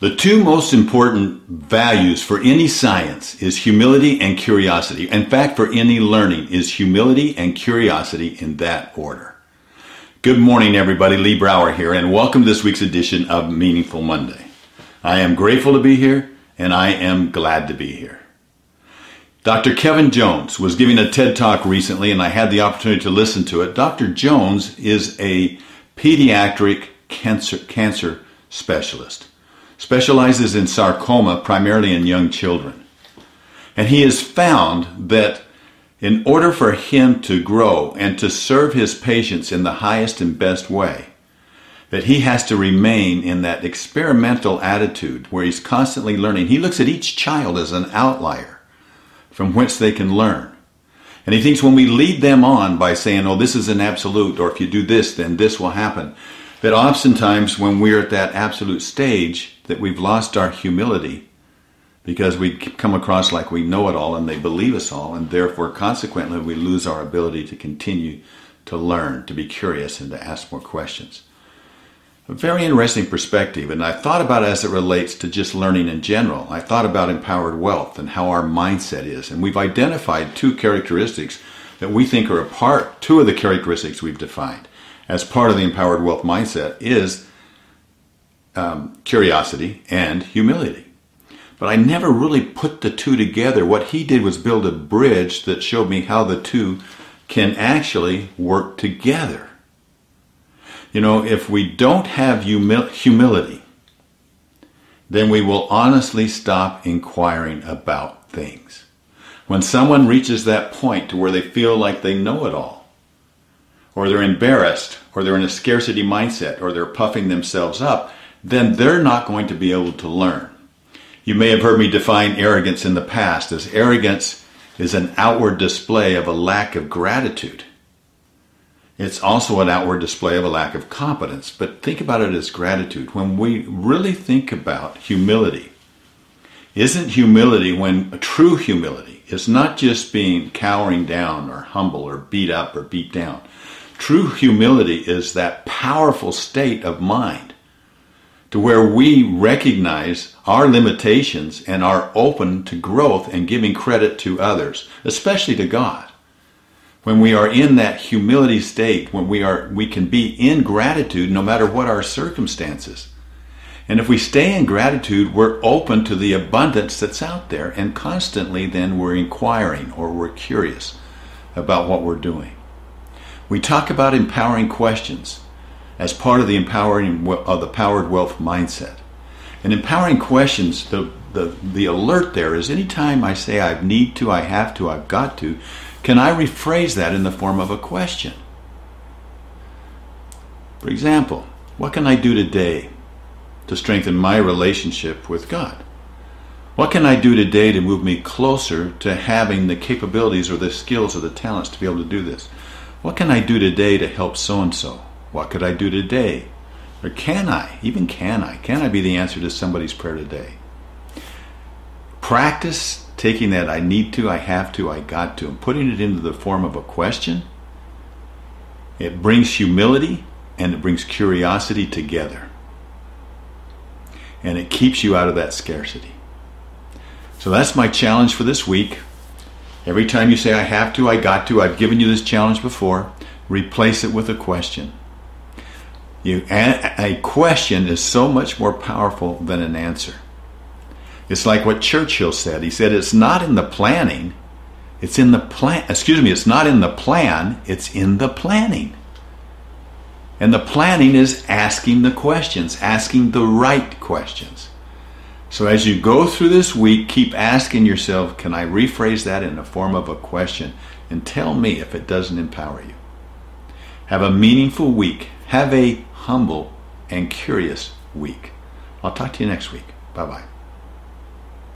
The two most important values for any science is humility and curiosity. In fact, for any learning is humility and curiosity in that order. Good morning, everybody. Lee Brower here, and welcome to this week's edition of Meaningful Monday. I am grateful to be here, and I am glad to be here. Dr. Kevin Jones was giving a TED Talk recently, and I had the opportunity to listen to it. Dr. Jones is a pediatric cancer specialist. Specializes in sarcoma, primarily in young children. And he has found that in order for him to grow and to serve his patients in the highest and best way, that he has to remain in that experimental attitude where he's constantly learning. He looks at each child as an outlier from whence they can learn. And he thinks when we lead them on by saying, oh, this is an absolute, or if you do this, then this will happen, that oftentimes when we're at that absolute stage that we've lost our humility because we come across like we know it all and they believe us all, and therefore consequently we lose our ability to continue to learn, to be curious, and to ask more questions. A very interesting perspective, and I thought about it as it relates to just learning in general. I thought about empowered wealth and how our mindset is, and we've identified two characteristics that we think are a part, two of the characteristics we've defined as part of the empowered wealth mindset is curiosity and humility. But I never really put the two together. What he did was build a bridge that showed me how the two can actually work together. You know, if we don't have humility, then we will honestly stop inquiring about things. When someone reaches that point to where they feel like they know it all, or they're embarrassed, or they're in a scarcity mindset, or they're puffing themselves up, then they're not going to be able to learn. You may have heard me define arrogance in the past as arrogance is an outward display of a lack of gratitude. It's also an outward display of a lack of competence, but think about it as gratitude. When we really think about humility, isn't humility when true humility is not just being cowering down or humble or beat up or beat down. True humility is that powerful state of mind to where we recognize our limitations and are open to growth and giving credit to others, especially to God. When we are in that humility state, when we can be in gratitude no matter what our circumstances. And if we stay in gratitude, we're open to the abundance that's out there, and constantly then we're inquiring or we're curious about what we're doing. We talk about empowering questions as part of the empowering of the powered wealth mindset. And empowering questions, the alert there is anytime I say I need to, I have to, I've got to, can I rephrase that in the form of a question? For example, what can I do today to strengthen my relationship with God? What can I do today to move me closer to having the capabilities or the skills or the talents to be able to do this? What can I do today to help so-and-so? What could I do today? Or can I? Even can I? Can I be the answer to somebody's prayer today? Practice taking that I need to, I have to, I got to, and putting it into the form of a question. It brings humility and it brings curiosity together. And it keeps you out of that scarcity. So that's my challenge for this week. Every time you say, I have to, I got to, I've given you this challenge before, replace it with a question. A question is so much more powerful than an answer. It's like what Churchill said. He said, it's not in the planning, it's in the plan. Excuse me, it's not in the plan, it's in the planning. And the planning is asking the questions, asking the right questions. So as you go through this week, keep asking yourself, can I rephrase that in the form of a question? And tell me if it doesn't empower you. Have a meaningful week. Have a humble and curious week. I'll talk to you next week. Bye-bye.